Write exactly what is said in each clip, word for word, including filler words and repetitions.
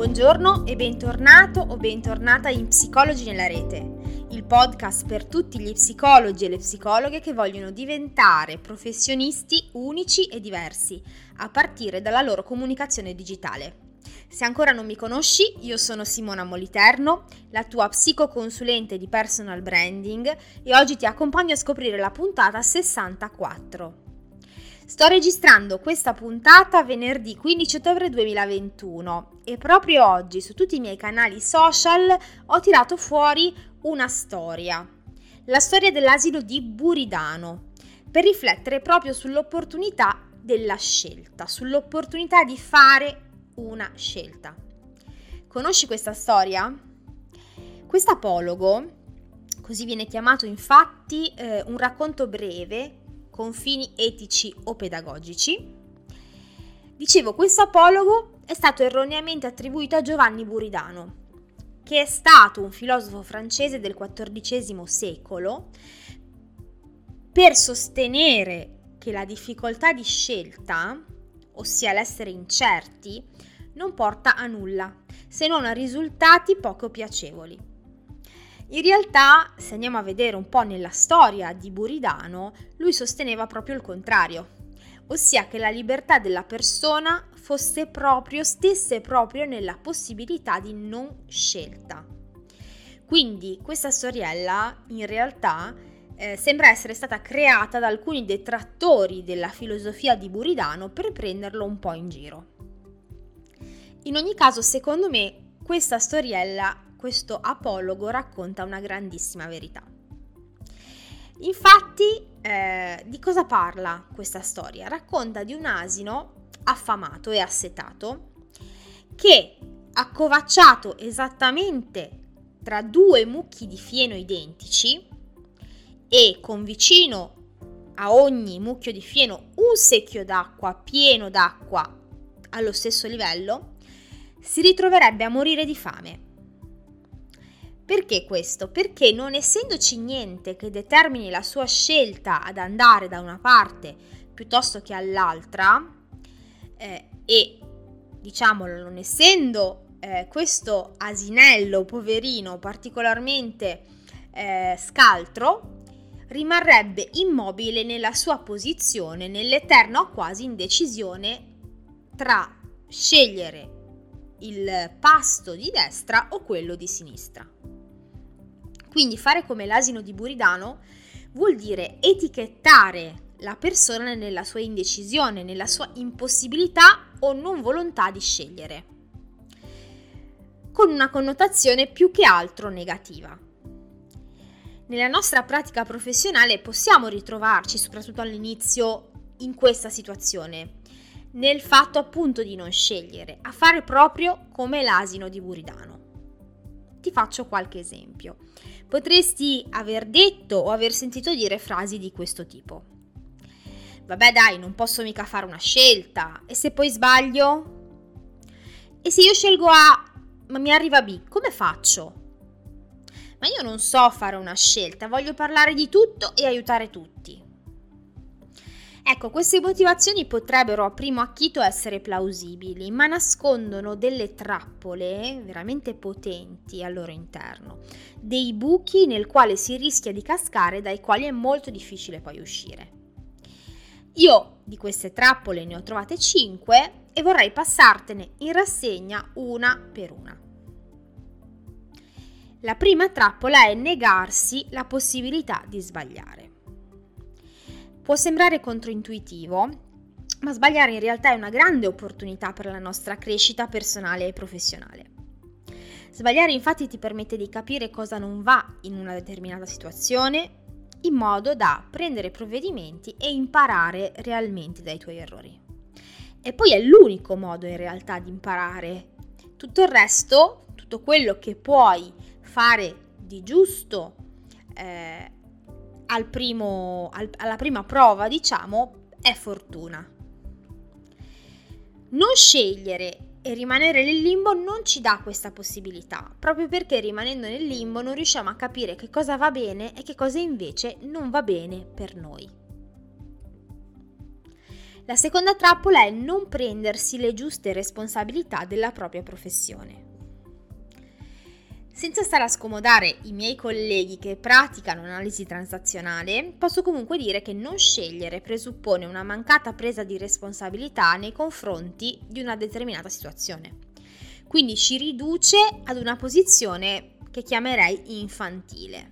Buongiorno e bentornato o bentornata in Psicologi nella Rete, il podcast per tutti gli psicologi e le psicologhe che vogliono diventare professionisti unici e diversi, a partire dalla loro comunicazione digitale. Se ancora non mi conosci, io sono Simona Moliterno, la tua psicoconsulente di personal branding, e oggi ti accompagno a scoprire la puntata sessantaquattro. Sto registrando questa puntata venerdì quindici ottobre duemilaventuno e proprio oggi su tutti i miei canali social ho tirato fuori una storia, la storia dell'asilo di Buridano, per riflettere proprio sull'opportunità della scelta, sull'opportunità di fare una scelta. Conosci questa storia? Quest'apologo, così viene chiamato infatti eh, un racconto breve con fini etici o pedagogici. Dicevo, questo apologo è stato erroneamente attribuito a Giovanni Buridano, che è stato un filosofo francese del quattordicesimo secolo, per sostenere che la difficoltà di scelta, ossia l'essere incerti, non porta a nulla, se non a risultati poco piacevoli. In realtà, se andiamo a vedere un po' nella storia di Buridano, lui sosteneva proprio il contrario, ossia che la libertà della persona fosse proprio, stesse proprio nella possibilità di non scelta. Quindi questa storiella in realtà eh, sembra essere stata creata da alcuni detrattori della filosofia di Buridano per prenderlo un po' in giro. In ogni caso, secondo me, questa storiella questo apologo racconta una grandissima verità. Infatti, eh, di cosa parla questa storia? Racconta di un asino affamato e assetato che, accovacciato esattamente tra due mucchi di fieno identici e con vicino a ogni mucchio di fieno un secchio d'acqua pieno d'acqua allo stesso livello, si ritroverebbe a morire di fame. Perché questo? Perché non essendoci niente che determini la sua scelta ad andare da una parte piuttosto che all'altra, eh, e diciamolo, non essendo eh, questo asinello poverino particolarmente eh, scaltro, rimarrebbe immobile nella sua posizione, nell'eterna o quasi indecisione tra scegliere il pasto di destra o quello di sinistra. Quindi fare come l'asino di Buridano vuol dire etichettare la persona nella sua indecisione, nella sua impossibilità o non volontà di scegliere, con una connotazione più che altro negativa. Nella nostra pratica professionale possiamo ritrovarci, soprattutto all'inizio, in questa situazione, nel fatto appunto di non scegliere, a fare proprio come l'asino di Buridano. Ti faccio qualche esempio. Potresti aver detto o aver sentito dire frasi di questo tipo: vabbè dai, non posso mica fare una scelta, e se poi sbaglio? E se io scelgo A ma mi arriva B, come faccio? Ma io non so fare una scelta, voglio parlare di tutto e aiutare tutti. Ecco, queste motivazioni potrebbero a primo acchito essere plausibili, ma nascondono delle trappole veramente potenti al loro interno, dei buchi nel quale si rischia di cascare, dai quali è molto difficile poi uscire. Io di queste trappole ne ho trovate cinque e vorrei passartene in rassegna una per una. La prima trappola è negarsi la possibilità di sbagliare. Può sembrare controintuitivo, ma sbagliare in realtà è una grande opportunità per la nostra crescita personale e professionale. Sbagliare infatti ti permette di capire cosa non va in una determinata situazione, in modo da prendere provvedimenti e imparare realmente dai tuoi errori. E poi è l'unico modo in realtà di imparare. Tutto il resto, tutto quello che puoi fare di giusto, eh, Al primo, al, alla prima prova, diciamo, è fortuna. Non scegliere e rimanere nel limbo non ci dà questa possibilità, proprio perché rimanendo nel limbo non riusciamo a capire che cosa va bene e che cosa invece non va bene per noi. La seconda trappola è non prendersi le giuste responsabilità della propria professione. Senza stare a scomodare i miei colleghi che praticano analisi transazionale, posso comunque dire che non scegliere presuppone una mancata presa di responsabilità nei confronti di una determinata situazione. Quindi ci riduce ad una posizione che chiamerei infantile.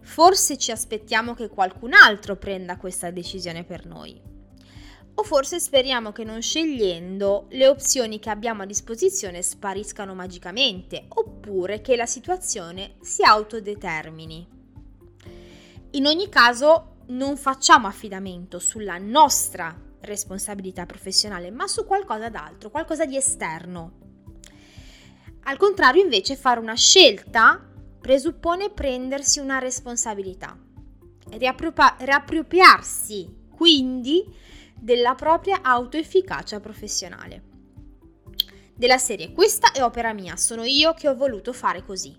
Forse ci aspettiamo che qualcun altro prenda questa decisione per noi. O forse speriamo che non scegliendo le opzioni che abbiamo a disposizione spariscano magicamente, oppure che la situazione si autodetermini. In ogni caso, non facciamo affidamento sulla nostra responsabilità professionale, ma su qualcosa d'altro, qualcosa di esterno. Al contrario, invece, fare una scelta presuppone prendersi una responsabilità, riappropria- riappropriarsi quindi della propria autoefficacia professionale. Della serie, questa è opera mia, sono io che ho voluto fare così.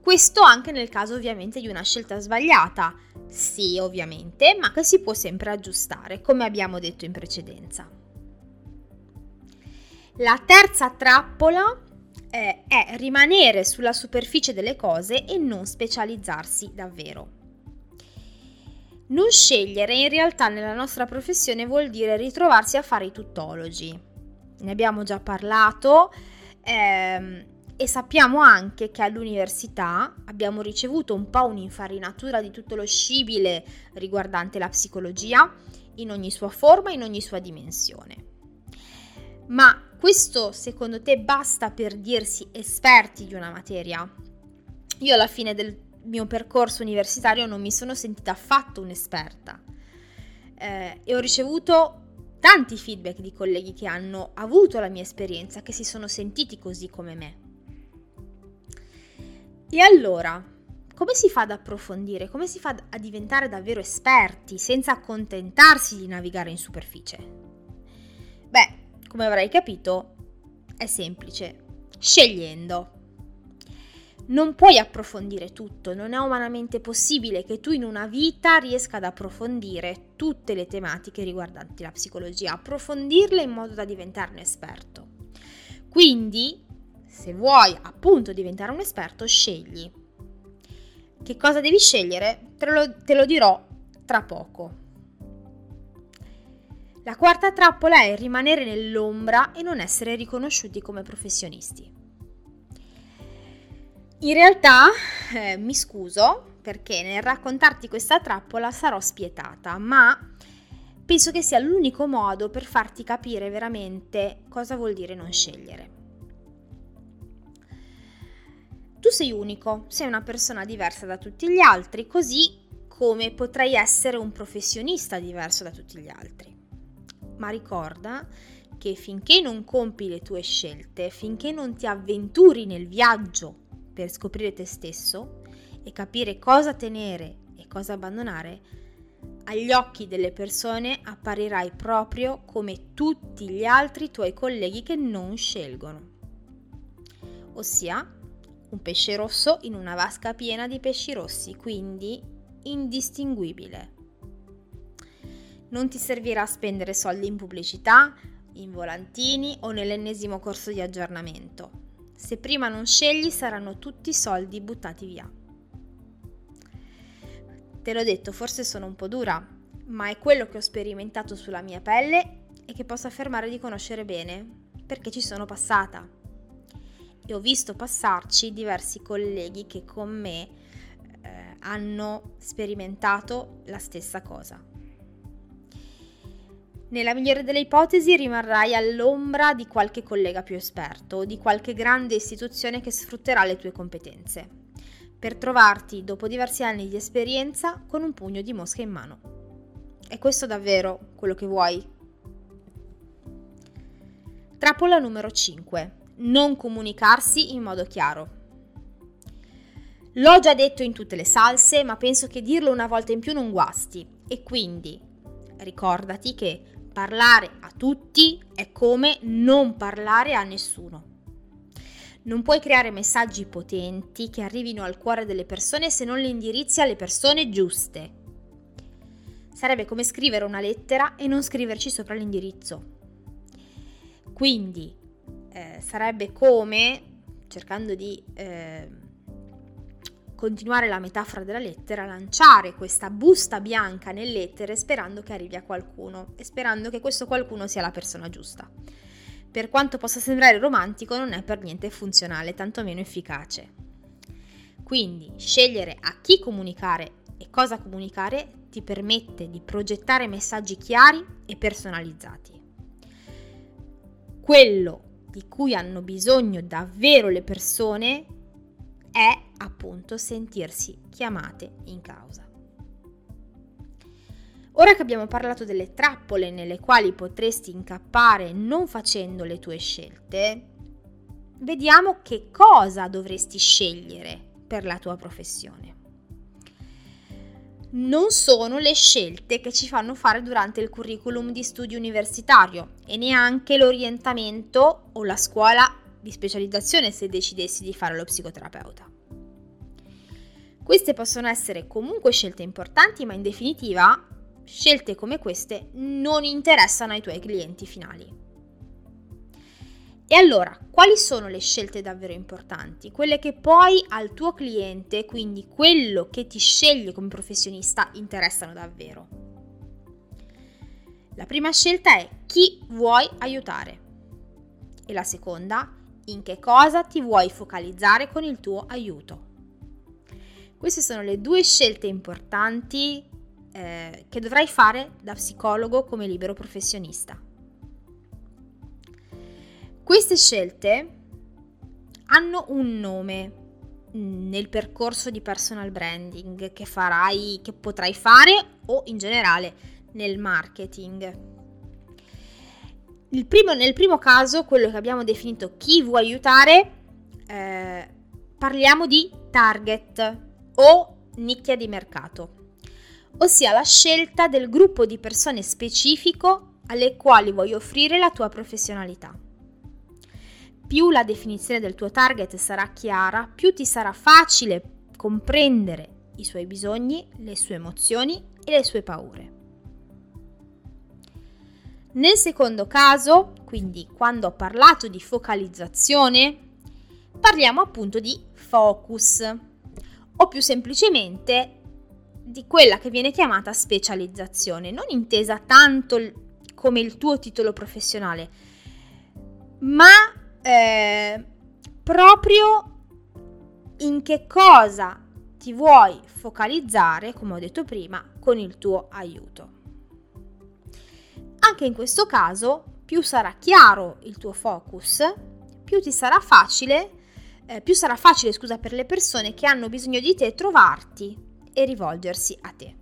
Questo anche nel caso ovviamente di una scelta sbagliata, sì ovviamente, ma che si può sempre aggiustare, come abbiamo detto in precedenza. La terza trappola eh, è rimanere sulla superficie delle cose e non specializzarsi davvero. Non scegliere in realtà nella nostra professione vuol dire ritrovarsi a fare i tuttologi. Ne abbiamo già parlato ehm, e sappiamo anche che all'università abbiamo ricevuto un po' un'infarinatura di tutto lo scibile riguardante la psicologia in ogni sua forma, in ogni sua dimensione. Ma questo secondo te basta per dirsi esperti di una materia? Io alla fine del mio percorso universitario non mi sono sentita affatto un'esperta eh, e ho ricevuto tanti feedback di colleghi che hanno avuto la mia esperienza, che si sono sentiti così come me. E allora, come si fa ad approfondire? Come si fa a diventare davvero esperti senza accontentarsi di navigare in superficie? Beh, come avrai capito, è semplice, scegliendo. Non puoi approfondire tutto, non è umanamente possibile che tu in una vita riesca ad approfondire tutte le tematiche riguardanti la psicologia, approfondirle in modo da diventarne esperto. Quindi, se vuoi appunto diventare un esperto, scegli. Che cosa devi scegliere? Te lo, te lo dirò tra poco. La quarta trappola è rimanere nell'ombra e non essere riconosciuti come professionisti. In realtà, eh, mi scuso perché nel raccontarti questa trappola sarò spietata, ma penso che sia l'unico modo per farti capire veramente cosa vuol dire non scegliere. Tu sei unico, sei una persona diversa da tutti gli altri, così come potrai essere un professionista diverso da tutti gli altri. Ma ricorda che finché non compi le tue scelte, finché non ti avventuri nel viaggio per scoprire te stesso e capire cosa tenere e cosa abbandonare, agli occhi delle persone apparirai proprio come tutti gli altri tuoi colleghi che non scelgono, ossia un pesce rosso in una vasca piena di pesci rossi, quindi indistinguibile. Non ti servirà spendere soldi in pubblicità, in volantini o nell'ennesimo corso di aggiornamento. Se prima non scegli, saranno tutti soldi buttati via. Te l'ho detto, forse sono un po' dura, ma è quello che ho sperimentato sulla mia pelle e che posso affermare di conoscere bene, perché ci sono passata. E ho visto passarci diversi colleghi che con me eh, hanno sperimentato la stessa cosa. Nella migliore delle ipotesi rimarrai all'ombra di qualche collega più esperto o di qualche grande istituzione che sfrutterà le tue competenze, per trovarti dopo diversi anni di esperienza con un pugno di mosche in mano. È questo davvero quello che vuoi? Trappola numero cinque. Non comunicarsi in modo chiaro. L'ho già detto in tutte le salse, ma penso che dirlo una volta in più non guasti, e quindi ricordati che parlare a tutti è come non parlare a nessuno. Non puoi creare messaggi potenti che arrivino al cuore delle persone se non li indirizzi alle persone giuste. Sarebbe come scrivere una lettera e non scriverci sopra l'indirizzo. Quindi eh, sarebbe come, cercando di eh, continuare la metafora della lettera, lanciare questa busta bianca nelle lettere sperando che arrivi a qualcuno e sperando che questo qualcuno sia la persona giusta. Per quanto possa sembrare romantico, non è per niente funzionale, tantomeno efficace. Quindi scegliere a chi comunicare e cosa comunicare ti permette di progettare messaggi chiari e personalizzati. Quello di cui hanno bisogno davvero le persone è appunto sentirsi chiamate in causa. Ora che abbiamo parlato delle trappole nelle quali potresti incappare non facendo le tue scelte, vediamo che cosa dovresti scegliere per la tua professione. Non sono le scelte che ci fanno fare durante il curriculum di studio universitario e neanche l'orientamento o la scuola di specializzazione se decidessi di fare lo psicoterapeuta. Queste possono essere comunque scelte importanti, ma in definitiva scelte come queste non interessano ai tuoi clienti finali. E allora, quali sono le scelte davvero importanti? Quelle che poi al tuo cliente, quindi quello che ti sceglie come professionista, interessano davvero. La prima scelta è chi vuoi aiutare e la seconda, in che cosa ti vuoi focalizzare con il tuo aiuto. Queste sono le due scelte importanti eh, che dovrai fare da psicologo come libero professionista. Queste scelte hanno un nome nel percorso di personal branding che farai, che potrai fare o in generale nel marketing. Il primo, nel primo caso, quello che abbiamo definito chi vuoi aiutare, eh, parliamo di target o nicchia di mercato, ossia la scelta del gruppo di persone specifico alle quali vuoi offrire la tua professionalità. Più la definizione del tuo target sarà chiara, più ti sarà facile comprendere i suoi bisogni, le sue emozioni e le sue paure. Nel secondo caso, quindi quando ho parlato di focalizzazione, parliamo appunto di focus o più semplicemente di quella che viene chiamata specializzazione, non intesa tanto come il tuo titolo professionale, ma Eh, proprio in che cosa ti vuoi focalizzare, come ho detto prima, con il tuo aiuto. Anche in questo caso, più sarà chiaro il tuo focus, più ti sarà facile, eh, più sarà facile, scusa, per le persone che hanno bisogno di te trovarti e rivolgersi a te.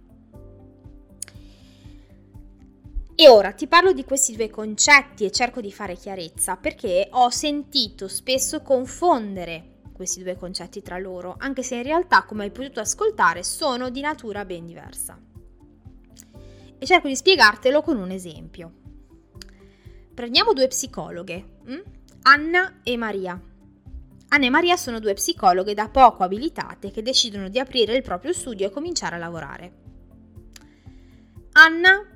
E ora ti parlo di questi due concetti e cerco di fare chiarezza perché ho sentito spesso confondere questi due concetti tra loro, anche se in realtà, come hai potuto ascoltare, sono di natura ben diversa. E cerco di spiegartelo con un esempio. Prendiamo due psicologhe, hm? Anna e Maria. Anna e Maria sono due psicologhe da poco abilitate che decidono di aprire il proprio studio e cominciare a lavorare. Anna,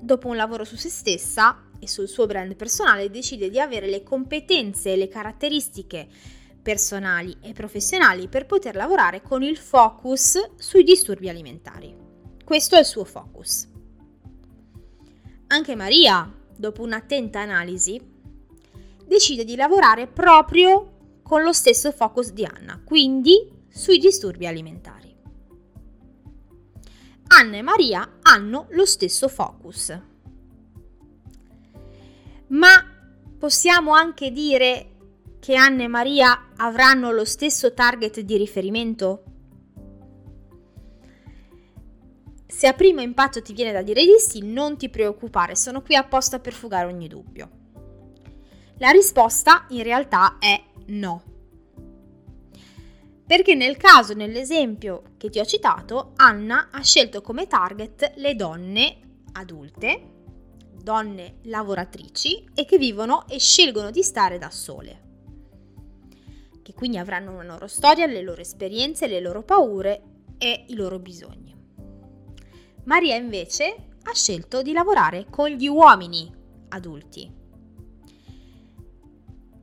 dopo un lavoro su se stessa e sul suo brand personale, decide di avere le competenze e le caratteristiche personali e professionali per poter lavorare con il focus sui disturbi alimentari. Questo è il suo focus. Anche Maria, dopo un'attenta analisi, decide di lavorare proprio con lo stesso focus di Anna, quindi sui disturbi alimentari. Anna e Maria hanno lo stesso focus, ma possiamo anche dire che Anna e Maria avranno lo stesso target di riferimento? Se a primo impatto ti viene da dire di sì, non ti preoccupare, sono qui apposta per fugare ogni dubbio. La risposta in realtà è no. Perché nel caso, nell'esempio che ti ho citato, Anna ha scelto come target le donne adulte, donne lavoratrici e che vivono e scelgono di stare da sole, che quindi avranno una loro storia, le loro esperienze, le loro paure e i loro bisogni. Maria invece ha scelto di lavorare con gli uomini adulti,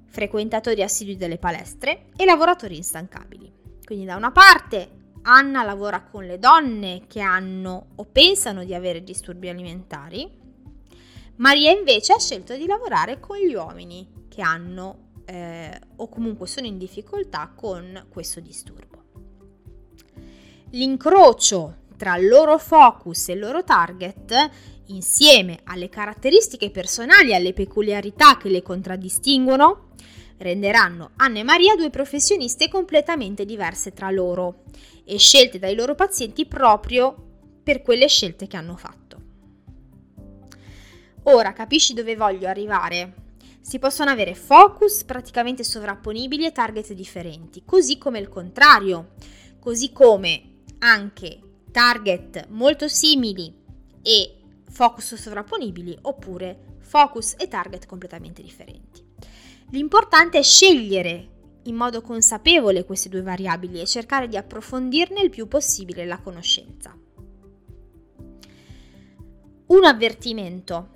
frequentatori assidui delle palestre e lavoratori instancabili. Quindi da una parte Anna lavora con le donne che hanno o pensano di avere disturbi alimentari, Maria invece ha scelto di lavorare con gli uomini che hanno eh, o comunque sono in difficoltà con questo disturbo. L'incrocio tra il loro focus e il loro target, insieme alle caratteristiche personali e alle peculiarità che le contraddistinguono, renderanno Anna e Maria due professioniste completamente diverse tra loro e scelte dai loro pazienti proprio per quelle scelte che hanno fatto. Ora capisci dove voglio arrivare? Si possono avere focus praticamente sovrapponibili e target differenti, così come il contrario, così come anche target molto simili e focus sovrapponibili, oppure focus e target completamente differenti. L'importante è scegliere in modo consapevole queste due variabili e cercare di approfondirne il più possibile la conoscenza. Un avvertimento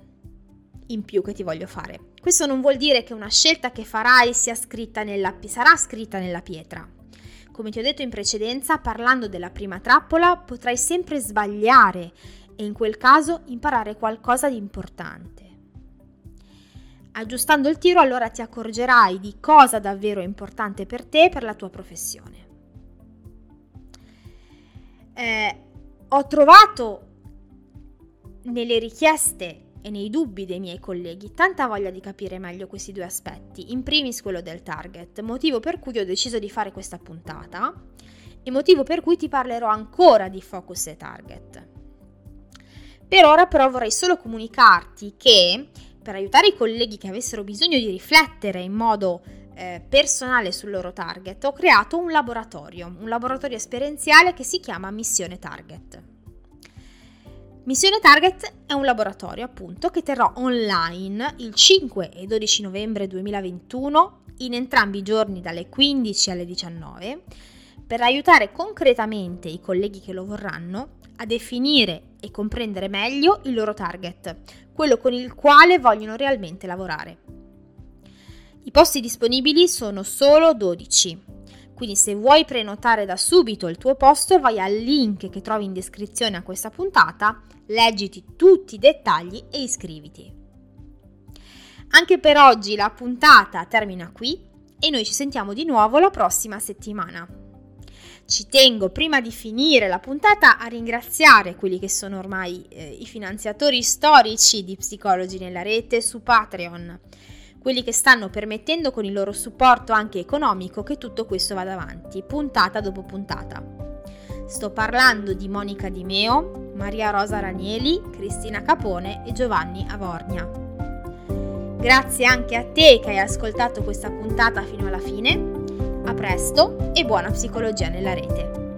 in più che ti voglio fare. Questo non vuol dire che una scelta che farai sia scritta nella, sarà scritta nella pietra. Come ti ho detto in precedenza, parlando della prima trappola, potrai sempre sbagliare e in quel caso imparare qualcosa di importante. Aggiustando il tiro, allora ti accorgerai di cosa davvero è importante per te e per la tua professione. Eh, ho trovato nelle richieste e nei dubbi dei miei colleghi tanta voglia di capire meglio questi due aspetti, in primis quello del target, motivo per cui ho deciso di fare questa puntata e motivo per cui ti parlerò ancora di focus e target. Per ora però vorrei solo comunicarti che, per aiutare i colleghi che avessero bisogno di riflettere in modo eh, personale sul loro target, ho creato un laboratorio, un laboratorio esperienziale che si chiama Missione Target. Missione Target è un laboratorio, appunto, che terrò online il cinque e dodici novembre duemilaventuno, in entrambi i giorni dalle quindici alle diciannove, per aiutare concretamente i colleghi che lo vorranno a definire e comprendere meglio il loro target, quello con il quale vogliono realmente lavorare. I posti disponibili sono solo dodici. Quindi se vuoi prenotare da subito il tuo posto, vai al link che trovi in descrizione a questa puntata, leggiti tutti i dettagli e iscriviti. Anche per oggi la puntata termina qui e noi ci sentiamo di nuovo la prossima settimana. Ci tengo, prima di finire la puntata, a ringraziare quelli che sono ormai eh, i finanziatori storici di Psicologi nella Rete su Patreon, quelli che stanno permettendo con il loro supporto anche economico che tutto questo vada avanti, puntata dopo puntata. Sto parlando di Monica Di Meo, Maria Rosa Ranieri, Cristina Capone e Giovanni Avornia. Grazie anche a te che hai ascoltato questa puntata fino alla fine. A presto e buona psicologia nella rete!